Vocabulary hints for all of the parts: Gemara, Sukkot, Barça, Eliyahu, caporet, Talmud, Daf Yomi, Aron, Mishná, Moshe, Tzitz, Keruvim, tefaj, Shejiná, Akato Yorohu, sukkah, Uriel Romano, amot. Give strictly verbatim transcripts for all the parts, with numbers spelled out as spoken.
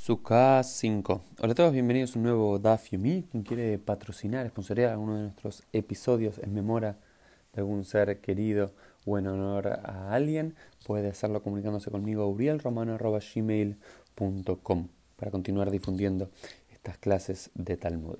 Sukkah cinco. Hola a todos, bienvenidos a un nuevo Daf Yomi. Quien quiere patrocinar, sponsorear alguno de nuestros episodios en memoria de algún ser querido o en honor a alguien, puede hacerlo comunicándose conmigo a uriel romano arroba gmail punto com para continuar difundiendo estas clases de Talmud.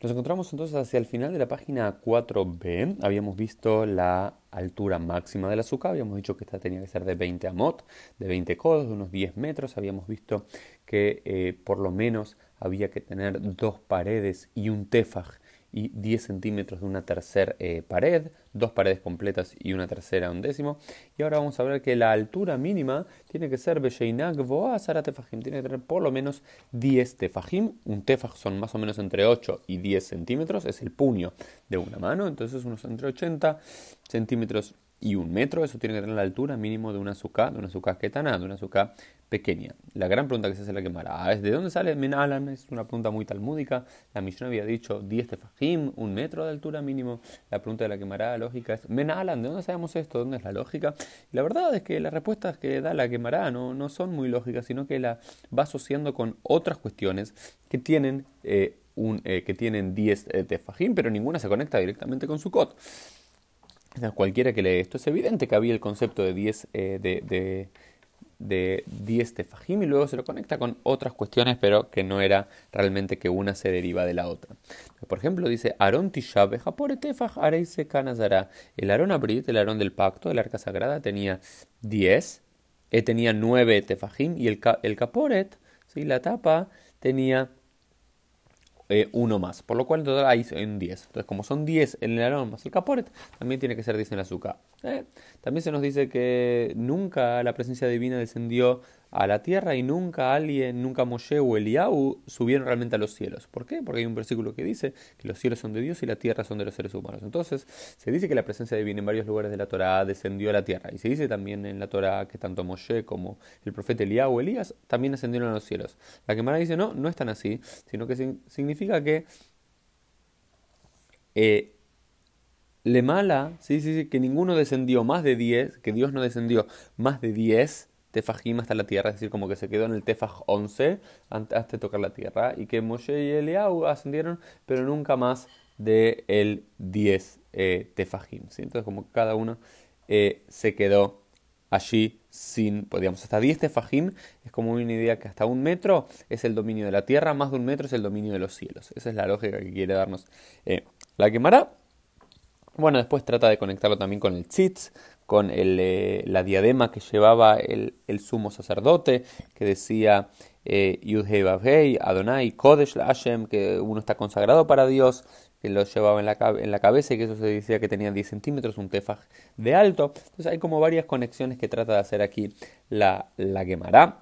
Nos encontramos entonces hacia el final de la página cuatro b. Habíamos visto la altura máxima de la sukkah. Habíamos dicho que esta tenía que ser de veinte amot, de veinte codos, de unos diez metros. Habíamos visto que eh, por lo menos había que tener dos paredes y un tefaj y diez centímetros de una tercera eh, pared, dos paredes completas y una tercera un décimo. Y ahora vamos a ver que la altura mínima tiene que ser Shejiná Gvoa Sara Tefajim, tiene que tener por lo menos diez tefajim. Un tefaj son más o menos entre ocho y diez centímetros, es el puño de una mano, entonces unos entre ochenta centímetros y un metro. Eso tiene que tener la altura mínimo de una sukkah, de una sukkah ketaná, de una sukkah pequeña. La gran pregunta que se hace la Gemara es ¿de dónde sale Men Alan? Es una pregunta muy talmúdica. La Mishná había dicho diez tefajim, un metro de altura mínimo. La pregunta de la Gemara lógica es Men Alan, ¿de dónde sabemos esto? ¿Dónde es la lógica? Y la verdad es que las respuestas que da la Gemara no, no son muy lógicas, sino que la va asociando con otras cuestiones que tienen eh, un, eh, que tienen diez eh, tefajim, pero ninguna se conecta directamente con Sukkot. Cualquiera que lee esto, es evidente que había el concepto de diez eh, de, de, de diez tefajim y luego se lo conecta con otras cuestiones, pero que no era realmente que una se deriva de la otra. Por ejemplo, dice Aron Tishabe, caporet tefaj, areise canazara. El Aron Abrit, el Aron del pacto, el arca sagrada, tenía diez, eh, tenía nueve tefajim, y el, el caporet, ¿sí?, la tapa, tenía Eh, uno más, por lo cual en total hay un diez. Entonces, como son diez en el Aron más el caporet, también tiene que ser diez en la sukkah. ¿Eh? También se nos dice que nunca la presencia divina descendió a la tierra y nunca alguien, nunca Moshe o Eliyahu subieron realmente a los cielos. ¿Por qué? Porque hay un versículo que dice que los cielos son de Dios y la tierra son de los seres humanos. Entonces, se dice que la presencia divina en varios lugares de la Torah descendió a la tierra. Y se dice también en la Torah que tanto Moshe como el profeta Eliyahu o Elías también ascendieron a los cielos. La Gemara dice no, no es tan así, sino que sin, significa que Eh, Le mala, sí, sí, sí, que ninguno descendió más de diez, que Dios no descendió más de diez tefajim hasta la tierra, es decir, como que se quedó en el tefaj once antes de tocar la tierra, y que Moshe y Eliyahu ascendieron, pero nunca más de el diez eh, tefajim, ¿sí? Entonces, como que cada uno eh, se quedó allí sin, pues, digamos, hasta diez tefajim es como una idea que hasta un metro es el dominio de la tierra, más de un metro es el dominio de los cielos. Esa es la lógica que quiere darnos eh, la Gemara. Bueno, después trata de conectarlo también con el tzitz, con el, eh, la diadema que llevaba el, el sumo sacerdote, que decía eh, Yud Hei Vav Hei, Adonai, Kodesh Hashem, que uno está consagrado para Dios, que lo llevaba en la, en la cabeza y que eso se decía que tenía diez centímetros, un tefaj de alto. Entonces hay como varias conexiones que trata de hacer aquí la, la Gemara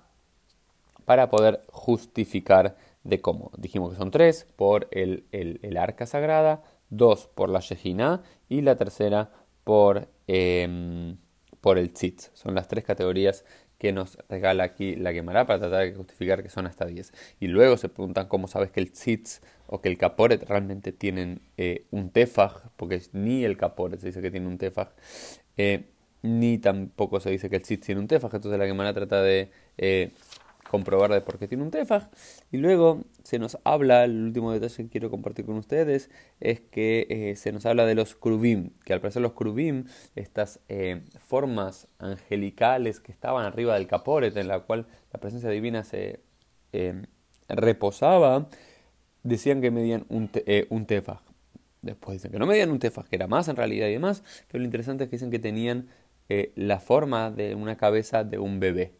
para poder justificar de cómo. Dijimos que son tres por el, el, el arca sagrada, dos por la Shejiná y la tercera por, eh, por el Tzitz. Son las tres categorías que nos regala aquí la Gemara para tratar de justificar que son hasta diez. Y luego se preguntan cómo sabes que el Tzitz o que el caporet realmente tienen eh, un tefaj, porque ni el caporet se dice que tiene un tefaj, eh, ni tampoco se dice que el Tzitz tiene un tefaj. Entonces la Gemara trata de Eh, comprobar de por qué tiene un tefaj, y luego se nos habla, el último detalle que quiero compartir con ustedes, es que eh, se nos habla de los Keruvim, que al parecer los Keruvim, estas eh, formas angelicales que estaban arriba del caporet, en la cual la presencia divina se eh, reposaba, decían que medían un, te, eh, un tefaj. Después dicen que no medían un tefaj, que era más en realidad y demás, pero lo interesante es que dicen que tenían eh, la forma de una cabeza de un bebé,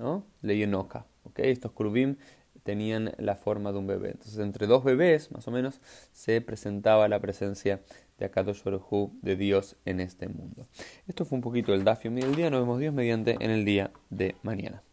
¿no? Ley enoca, ¿ok? Estos Keruvim tenían la forma de un bebé. Entonces, entre dos bebés, más o menos, se presentaba la presencia de Akato Yorohu, de Dios en este mundo. Esto fue un poquito el Daf Yomi del día. Nos vemos Dios mediante en el día de mañana.